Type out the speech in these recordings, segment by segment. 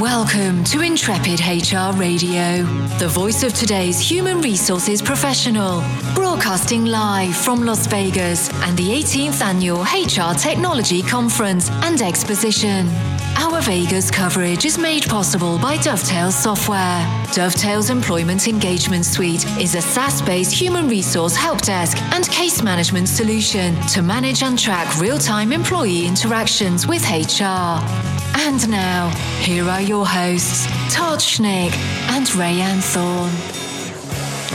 Welcome to Intrepid HR Radio, the voice of today's human resources professional, broadcasting live from Las Vegas and the 18th Annual HR Technology Conference and Exposition. Our Vegas coverage is made possible by Dovetail Software. Dovetail's Employment Engagement Suite is a SaaS-based human resource help desk and case management solution to manage and track real-time employee interactions with HR. And now, here are your hosts, Todd Schnick and Rayanne Thorn.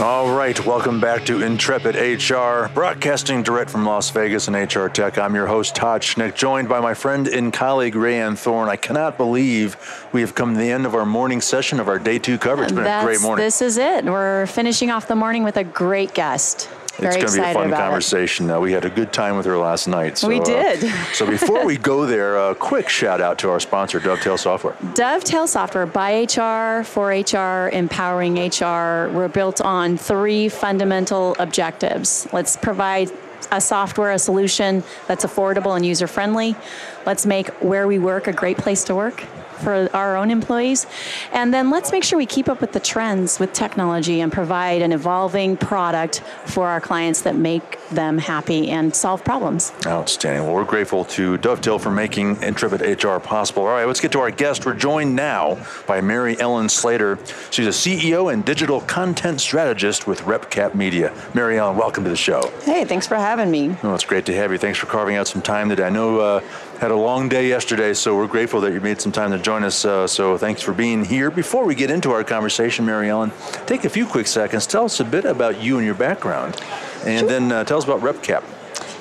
All right, welcome back to Intrepid HR, broadcasting direct from Las Vegas and HR Tech. I'm your host, Todd Schnick, joined by my friend and colleague, Rayanne Thorn. I cannot believe we have come to the end of our morning session of our day two coverage. It's been a great morning. This is it. We're finishing off the morning with a great guest. It's going to be a fun conversation. We had a good time with her last night. So, we did. So before we go there, a quick shout out to our sponsor, Dovetail Software. Dovetail Software, by HR, for HR, empowering HR. We're built on three fundamental objectives. Let's provide a software, a solution that's affordable and user-friendly. Let's make where we work a great place to work for our own employees. And then let's make sure we keep up with the trends with technology and provide an evolving product for our clients that make them happy and solve problems. Outstanding. Well, we're grateful to Dovetail for making Intrepid HR possible. All right, let's get to our guest. We're joined now by Mary Ellen Slayter. She's a CEO and digital content strategist with RepCap Media. Mary Ellen, welcome to the show. Hey, thanks for having me. Oh, it's great to have you. Thanks for carving out some time today. I know had a long day yesterday, so we're grateful that you made some time to join us. So thanks for being here. Before we get into our conversation, Mary Ellen, take a few quick seconds. Tell us a bit about you and your background, and then tell us about RepCap.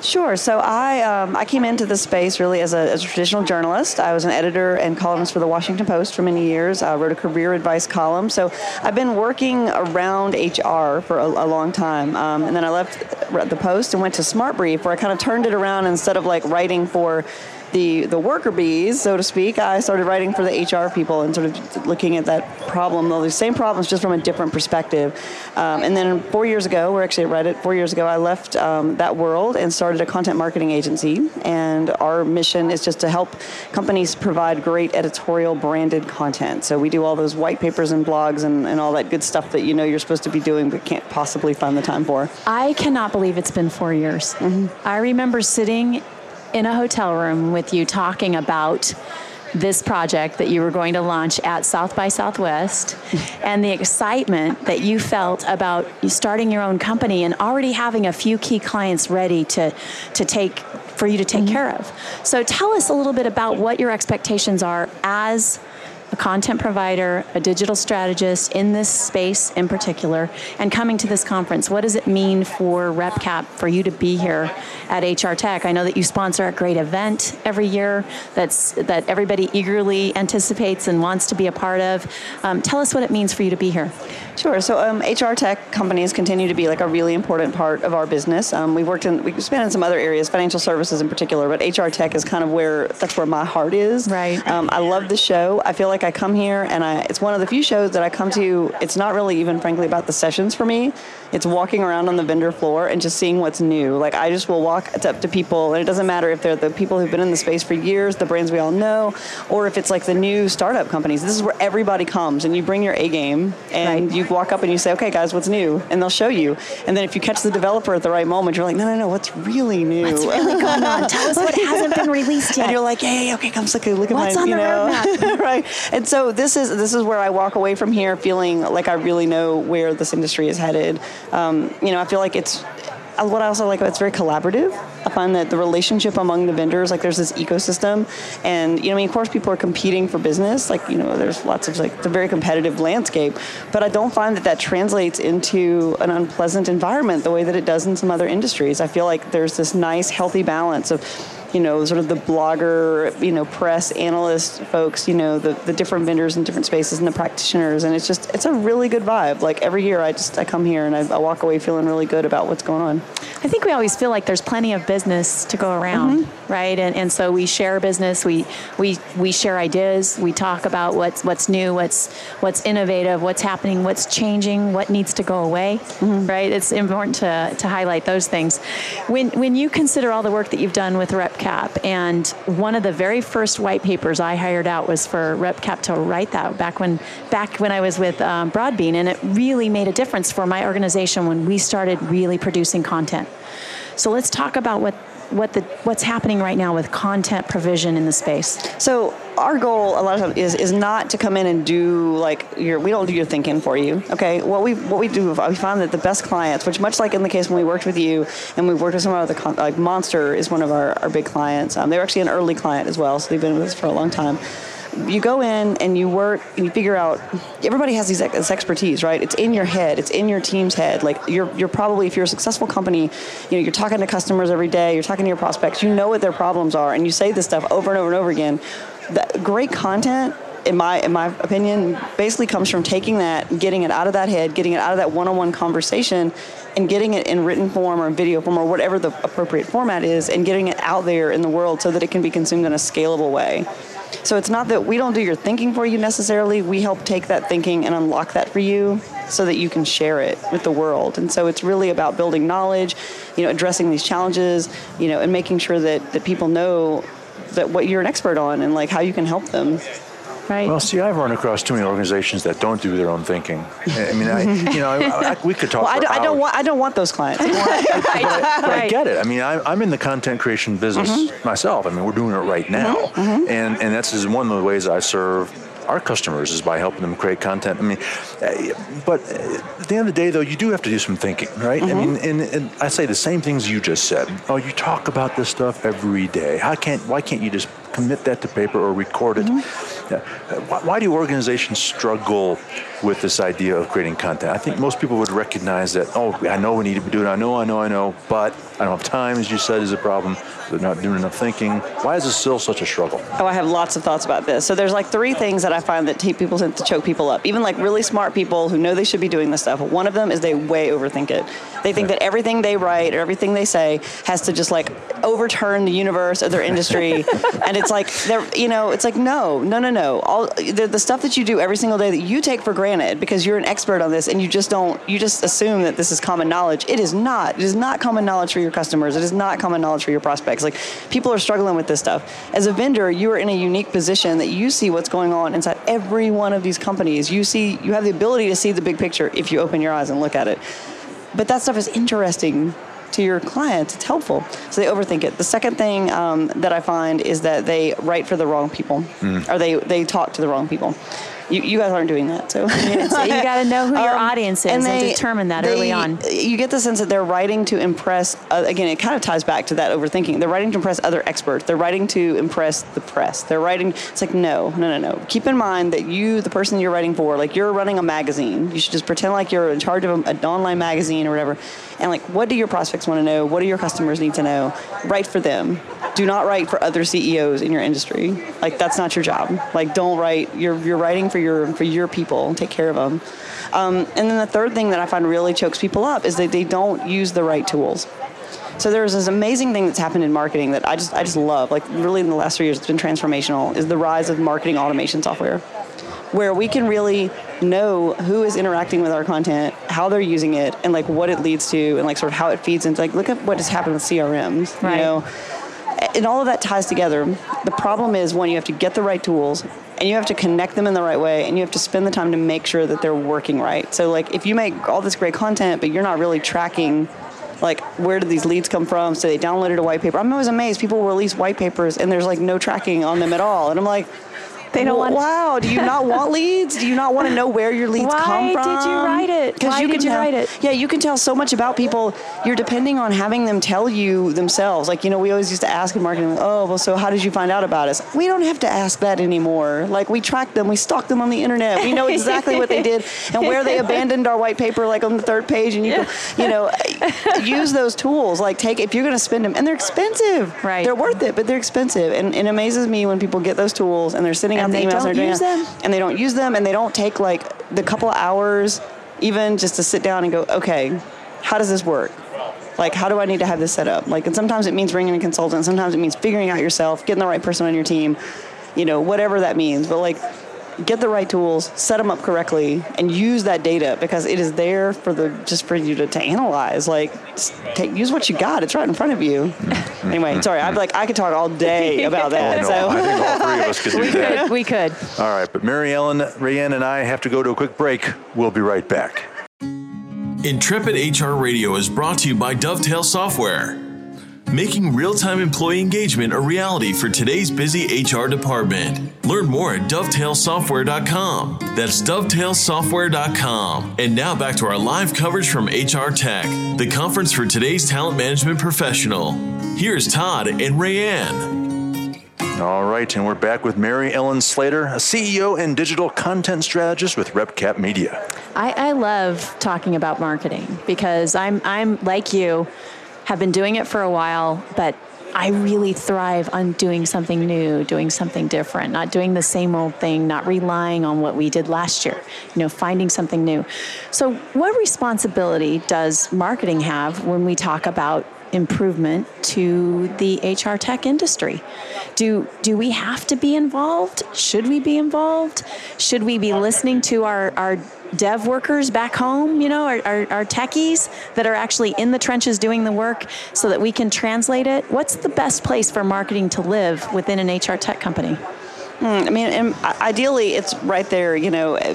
Sure. So I came into this space really as a traditional journalist. I was an editor and columnist for the Washington Post for many years. I wrote a career advice column. So I've been working around HR for a long time. And then I left the Post and went to Smart Brief, where I kind of turned it around. Instead of like writing for the worker bees, so to speak, I started writing for the HR people and sort of looking at that problem, though the same problems, just from a different perspective. And then 4 years ago, we're actually at Reddit, 4 years ago, I left that world and started a content marketing agency. And our mission is just to help companies provide great editorial branded content. So we do all those white papers and blogs and all that good stuff that you know you're supposed to be doing but can't possibly find the time for. I cannot believe it's been 4 years. Mm-hmm. I remember sitting in a hotel room with you talking about this project that you were going to launch at South by Southwest and the excitement that you felt about starting your own company and already having a few key clients ready to take for you to take mm-hmm. care of. So tell us a little bit about what your expectations are as a content provider, a digital strategist in this space in particular, and coming to this conference. What does it mean for RepCap for you to be here at HR Tech? I know that you sponsor a great event every year that everybody eagerly anticipates and wants to be a part of. Tell us what it means for you to be here. Sure. So HR Tech companies continue to be like a really important part of our business. We've spent in some other areas, financial services in particular, but HR Tech is kind of that's where my heart is. Right. I love the show. I feel like I come here and it's one of the few shows that I come to. It's not really even frankly about the sessions for me. It's walking around on the vendor floor and just seeing what's new. Like I just will walk up to people, and it doesn't matter if they're the people who've been in the space for years, the brands we all know, or if it's like the new startup companies. This is where everybody comes and you bring your A game and right. You walk up and you say, okay guys, what's new? And they'll show you. And then if you catch the developer at the right moment, you're like, no, what's really new? What's really going on? Tell us what hasn't been released yet. And you're like, hey, okay, come look at what's on the roadmap? Right. And so this is where I walk away from here feeling like I really know where this industry is headed. I feel like what I also like about it's very collaborative. I find that the relationship among the vendors, like there's this ecosystem, and of course people are competing for business. Like there's lots of like the very competitive landscape, but I don't find that translates into an unpleasant environment the way that it does in some other industries. I feel like there's this nice healthy balance of sort of the blogger, press analyst folks, the different vendors in different spaces and the practitioners. And it's a really good vibe. Like every year I come here and I walk away feeling really good about what's going on. I think we always feel like there's plenty of business to go around, mm-hmm. right? And so we share business, we share ideas, we talk about what's new, what's innovative, what's happening, what's changing, what needs to go away, mm-hmm. right? It's important to highlight those things. When you consider all the work that you've done with RepCap, RepCap, and one of the very first white papers I hired out was for RepCap to write that back when I was with Broadbean, and it really made a difference for my organization when we started really producing content. So let's talk about what's happening right now with content provision in the space. So our goal a lot of times is not to come in and do like we don't do your thinking for you. Okay, what we do, we found that the best clients, which much like in the case when we worked with you and we've worked with some other like Monster is one of our big clients. They're actually an early client as well, so they've been with us for a long time. You go in and you work and you figure out, everybody has this expertise, right? It's in your head, it's in your team's head. Like you're probably, if you're a successful company, you know, you're talking to customers every day, you're talking to your prospects, you know what their problems are, and you say this stuff over and over and over again. That great content, in my opinion, basically comes from taking that, getting it out of that head, getting it out of that one-on-one conversation, and getting it in written form or video form or whatever the appropriate format is, and getting it out there in the world so that it can be consumed in a scalable way. So it's not that we don't do your thinking for you necessarily, we help take that thinking and unlock that for you so that you can share it with the world. And so it's really about building knowledge, you know, addressing these challenges, you know, and making sure that people know that what you're an expert on and like how you can help them. Right. Well, see, I've run across too many organizations that don't do their own thinking. I mean, we could talk. Well, I don't want those clients. I get it. I mean, I'm in the content creation business myself. I mean, we're doing it right now, and that's just one of the ways I serve our customers is by helping them create content. I mean, but at the end of the day, though, you do have to do some thinking, right? I mean, and I say the same things you just said. Oh, you talk about this stuff every day. Why can't you just commit that to paper or record it? Why do organizations struggle with this idea of creating content? I think most people would recognize that, oh, I know we need to do it, I know, but I don't have time, as you said, is a problem. They're not doing enough thinking. Why is this still such a struggle? Oh, I have lots of thoughts about this. So there's like three things that I find that people tend to choke people up. Even like really smart people who know they should be doing this stuff. One of them is they way overthink it. They think that everything they write or everything they say has to just like overturn the universe or their industry. And it's like, you know, it's like, no. All the stuff that you do every single day that you take for granted because you're an expert on this and you just assume that this is common knowledge. It is not. It is not common knowledge for your customers. It is not common knowledge for your prospects. Like, people are struggling with this stuff. As a vendor, you are in a unique position that you see what's going on inside every one of these companies. You have the ability to see the big picture if you open your eyes and look at it. But that stuff is interesting to your clients. It's helpful. So they overthink it. The second thing that I find is that they write for the wrong people, or they talk to the wrong people. You guys aren't doing that, so. So you got to know who your audience is and determine that early on. You get the sense that they're writing to impress, again, it kind of ties back to that overthinking. They're writing to impress other experts. They're writing to impress the press. They're writing, it's like, no. Keep in mind that the person you're writing for, like you're running a magazine. You should just pretend like you're in charge of an online magazine or whatever. And like, what do your prospects want to know? What do your customers need to know? Write for them. Do not write for other CEOs in your industry. Like, that's not your job. Like, don't write. You're writing for your people. Take care of them. And then the third thing that I find really chokes people up is that they don't use the right tools. So there's this amazing thing that's happened in marketing that I just love. Like, really in the last 3 years, it's been transformational, is the rise of marketing automation software, where we can really know who is interacting with our content, how they're using it, and like what it leads to, and like sort of how it feeds into, like, look at what has happened with CRMs, right. You know? And all of that ties together. The problem is, one, you have to get the right tools, and you have to connect them in the right way, and you have to spend the time to make sure that they're working right. So like, if you make all this great content, but you're not really tracking, like, where did these leads come from? So they downloaded a white paper. I'm always amazed, people will release white papers and there's like no tracking on them at all. And I'm like, they don't want. Wow, do you not want leads? Do you not want to know where your leads come from? Why did you write it? Because you can write it. Yeah, you can tell so much about people. You're depending on having them tell you themselves. Like, you know, we always used to ask in marketing, oh, well, so how did you find out about us? We don't have to ask that anymore. Like, we track them. We stalk them on the internet. We know exactly what they did and where they abandoned our white paper, like on the third page. And you know, use those tools. Like, if you're going to spend them, and they're expensive. Right. They're worth it, but they're expensive. And it amazes me when people get those tools and they're sitting out the emails and they don't use them, and they don't take like the couple of hours even just to sit down and go, okay, how does this work? Like, how do I need to have this set up? Like, and sometimes it means bringing a consultant, sometimes it means figuring out yourself, getting the right person on your team, you know, whatever that means. But like, get the right tools, set them up correctly, and use that data, because it is there for the just for you to analyze. Like, use what you got. It's right in front of you. Anyway, sorry. I could talk all day about that. I think all three of us could do that. We could. All right, but Mary Ellen, Rayanne, and I have to go to a quick break. We'll be right back. Intrepid HR Radio is brought to you by Dovetail Software, making real-time employee engagement a reality for today's busy HR department. Learn more at dovetailsoftware.com. That's dovetailsoftware.com. And now back to our live coverage from HR Tech, the conference for today's talent management professional. Here's Todd and Rayanne. All right, and we're back with Mary Ellen Slayter, a CEO and digital content strategist with RepCap Media. I love talking about marketing because I'm like you, have been doing it for a while, but I really thrive on doing something new, doing something different, not doing the same old thing, not relying on what we did last year, finding something new. So what responsibility does marketing have when we talk about improvement to the HR tech industry? Do we have to be involved? Should we be involved? Should we be listening to our dev workers back home, our techies that are actually in the trenches doing the work so that we can translate it? What's the best place for marketing to live within an HR tech company? And ideally, it's right there,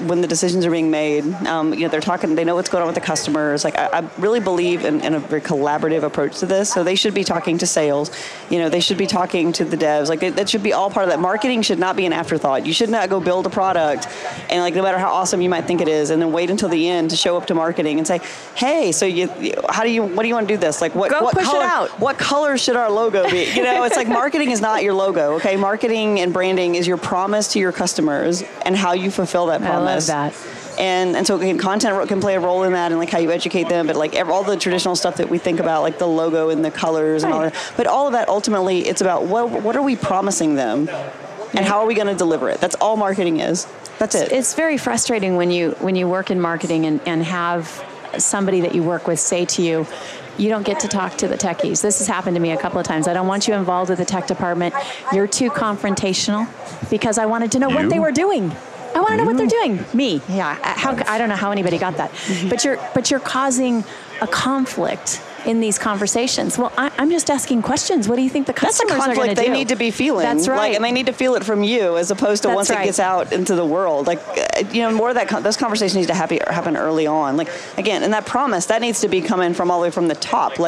when the decisions are being made. They're talking, they know what's going on with the customers. I really believe in a very collaborative approach to this. So they should be talking to sales. They should be talking to the devs. That should be all part of that. Marketing should not be an afterthought. You should not go build a product and no matter how awesome you might think it is, and then wait until the end to show up to marketing and say, hey, so what do you want to do this? What color should our logo be? It's marketing is not your logo. Okay, marketing and branding is your promise to your customers and how you fulfill that promise. I love that. And so content can play a role in that, and how you educate them, but all the traditional stuff that we think about, the logo and the colors and all that. But all of that, ultimately, it's about what are we promising them and how are we going to deliver it? That's all marketing is. That's it. It's very frustrating when you work in marketing and have somebody that you work with say to you, you don't get to talk to the techies. This has happened to me a couple of times. I don't want you involved with the tech department. You're too confrontational, because I wanted to know what they were doing. I want to know what they're doing. Me, yeah. I don't know how anybody got that. But you're causing a conflict in these conversations. Well, I'm just asking questions. What do you think the customers are going to do? That's a conflict they need to be feeling. That's right. And they need to feel it from you, as opposed to once it gets out into the world. More of that, those conversations need to happen early on. And that promise, that needs to be coming from all the way from the top. As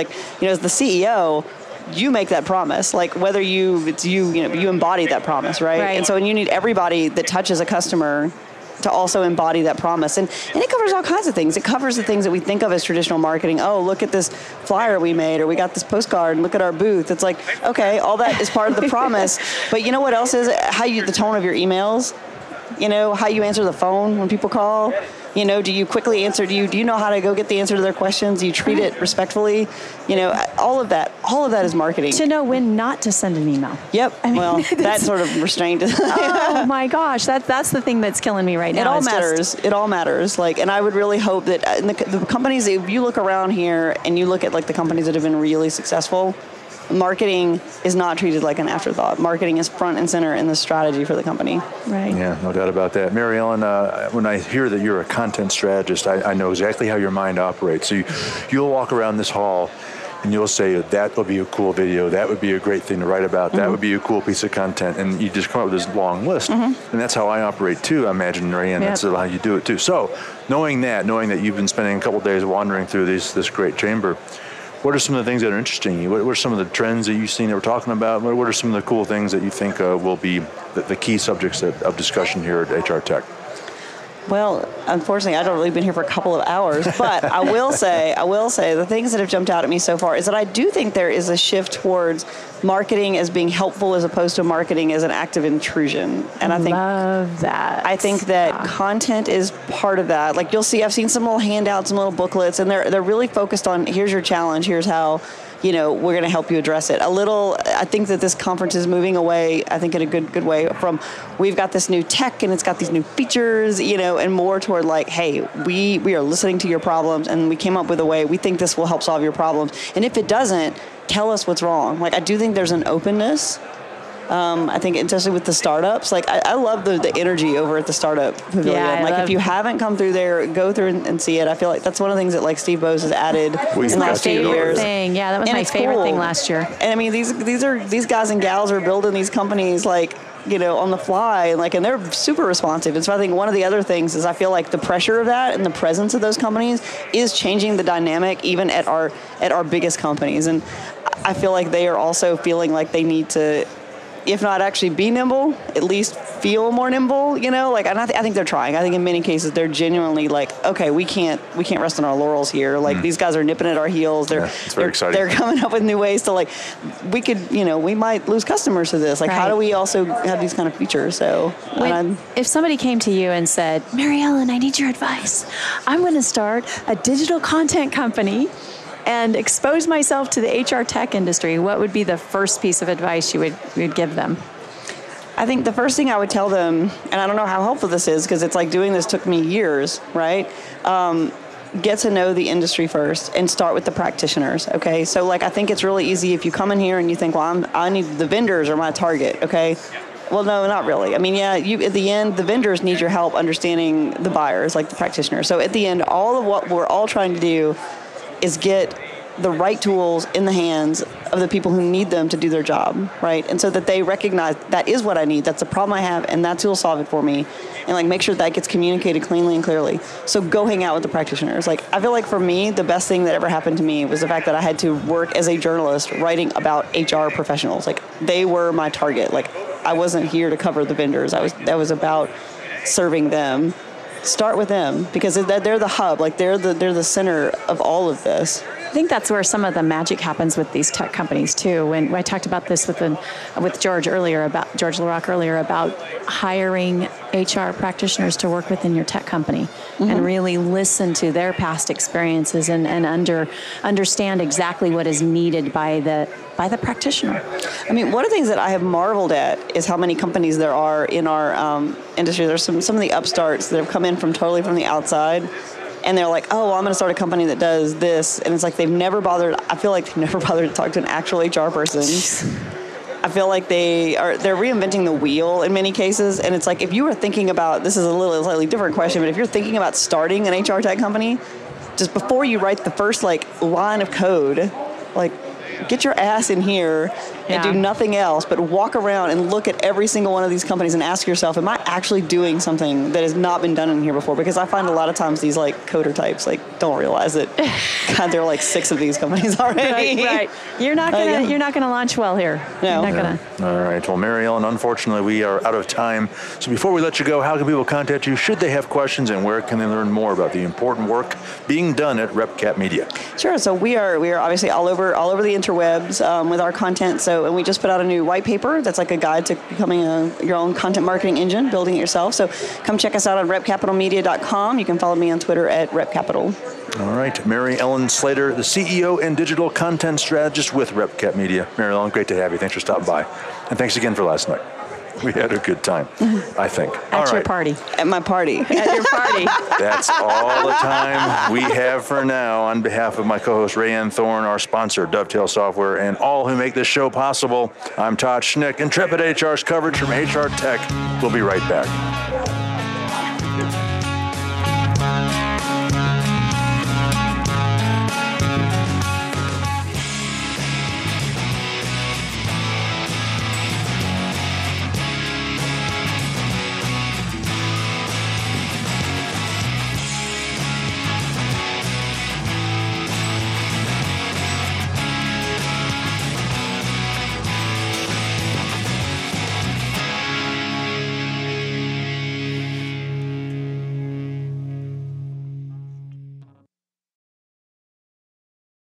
the CEO, you make that promise, whether you embody that promise, right? And so you need everybody that touches a customer to also embody that promise. And it covers all kinds of things. It covers the things that we think of as traditional marketing. Oh, look at this flyer we made, or we got this postcard, and look at our booth. It's okay, all that is part of the promise. But you know what else is? The tone of your emails, how you answer the phone when people call. Do you quickly answer? Do you know how to go get the answer to their questions? Do you treat it respectfully? All of that is marketing. To know when not to send an email. Yep. That sort of restraint. Oh my gosh, that's the thing that's killing me right now. It all matters. And I would really hope that in the companies, if you look around here and you look at the companies that have been really successful, marketing is not treated like an afterthought. Marketing is front and center in the strategy for the company. Right. Yeah, no doubt about that. Mary Ellen, when I hear that you're a content strategist, I know exactly how your mind operates. So you'll walk around this hall and you'll say, that would be a cool video, that would be a great thing to write about, that would be a cool piece of content, and you just come up with this long list. And that's how I operate too, I imagine, Rayanne, that's how you do it too. So knowing that you've been spending a couple of days wandering through this great chamber, what are some of the things that are interesting to you? What are some of the trends that you've seen that we're talking about? What are some of the cool things that you think will be the key subjects of discussion here at HR Tech? Well, unfortunately, I've only been here for a couple of hours, but I will say the things that have jumped out at me so far is that I do think there is a shift towards marketing as being helpful as opposed to marketing as an active intrusion. And I love that. I think that content is part of that. You'll see, I've seen some little handouts and little booklets, and they're really focused on, here's your challenge, here's how, we're going to help you address it. I think that this conference is moving away, I think in a good way, from we've got this new tech and it's got these new features, and more toward hey, we are listening to your problems and we came up with a way, we think this will help solve your problems. And if it doesn't, tell us what's wrong. I do think there's an openness I think, especially with the startups, like I love the energy over at the startup pavilion. Yeah, like if you haven't come through there, go through and see it. I feel like that's one of the things that like Steve Bowes has added in the last few years. Yeah, that was my favorite thing last year. And I mean, these guys and gals are building these companies like, you know, on the fly, and like, and they're super responsive. And so I think one of the other things is I feel like the pressure of that and the presence of those companies is changing the dynamic even at our biggest companies. And I feel like they are also feeling like they need to, if not actually be nimble, at least feel more nimble, you know? Like, and I think they're trying. I think in many cases they're genuinely like, okay, we can't rest on our laurels here. Like these guys are nipping at our heels. They're coming up with new ways to like, we could, you know, we might lose customers to this. Like how do we also have these kind of features? So if somebody came to you and said, Mary Ellen, I need your advice. I'm going to start a digital content company and expose myself to the HR tech industry, what would be the first piece of advice you would give them? I think the first thing I would tell them, and I don't know how helpful this is, because it's like doing this took me years, right? Get to know the industry first and start with the practitioners, okay? So like I think it's really easy if you come in here and you think, well, I need the vendors are my target, okay? Well, no, not really. I mean, yeah, at the end, the vendors need your help understanding the buyers, like the practitioners. So at the end, all of what we're all trying to do is get the right tools in the hands of the people who need them to do their job, right? And so that they recognize that is what I need, that's the problem I have, and that's who'll solve it for me. And like make sure that gets communicated cleanly and clearly. So go hang out with the practitioners. Like I feel like for me, the best thing that ever happened to me was the fact that I had to work as a journalist writing about HR professionals. Like they were my target. Like I wasn't here to cover the vendors. That was about serving them. Start with them because they're the hub, like they're the center of all of this. I think that's where some of the magic happens with these tech companies too. When I talked about this with George LaRocque earlier about hiring HR practitioners to work within your tech company and really listen to their past experiences and understand exactly what is needed by the practitioner. I mean, one of the things that I have marveled at is how many companies there are in our industry. There's some of the upstarts that have come in from the outside, and they're like, oh, well, I'm going to start a company that does this, and it's like I feel like they've never bothered to talk to an actual HR person. Jeez. I feel like they're reinventing the wheel in many cases, and it's like if you were thinking about, this is a slightly different question, but if you're thinking about starting an HR tech company, just before you write the first like line of code, like get your ass in here and do nothing else but walk around and look at every single one of these companies and ask yourself, am I actually doing something that has not been done in here before? Because I find a lot of times these like coder types like don't realize it. God, there are like 6 of these companies already. Right. You're not gonna launch well here. No. All right. Well, Mary Ellen, unfortunately we are out of time. So before we let you go, how can people contact you? Should they have questions, and where can they learn more about the important work being done at RepCap Media? Sure. So we are obviously all over the interwebs with our content. So, and we just put out a new white paper that's like a guide to becoming your own content marketing engine, building it yourself. So come check us out on repcapitalmedia.com. You can follow me on Twitter at repcapital. All right, Mary Ellen Slayter, the CEO and digital content strategist with RepCap Media. Mary Ellen, great to have you. Thanks for stopping by. And thanks again for last night. We had a good time, I think. At my party. At your party. That's all the time we have for now. On behalf of my co-host, Rayanne Thorn, our sponsor, Dovetail Software, and all who make this show possible, I'm Todd Schnick. Intrepid HR's coverage from HR Tech. We'll be right back.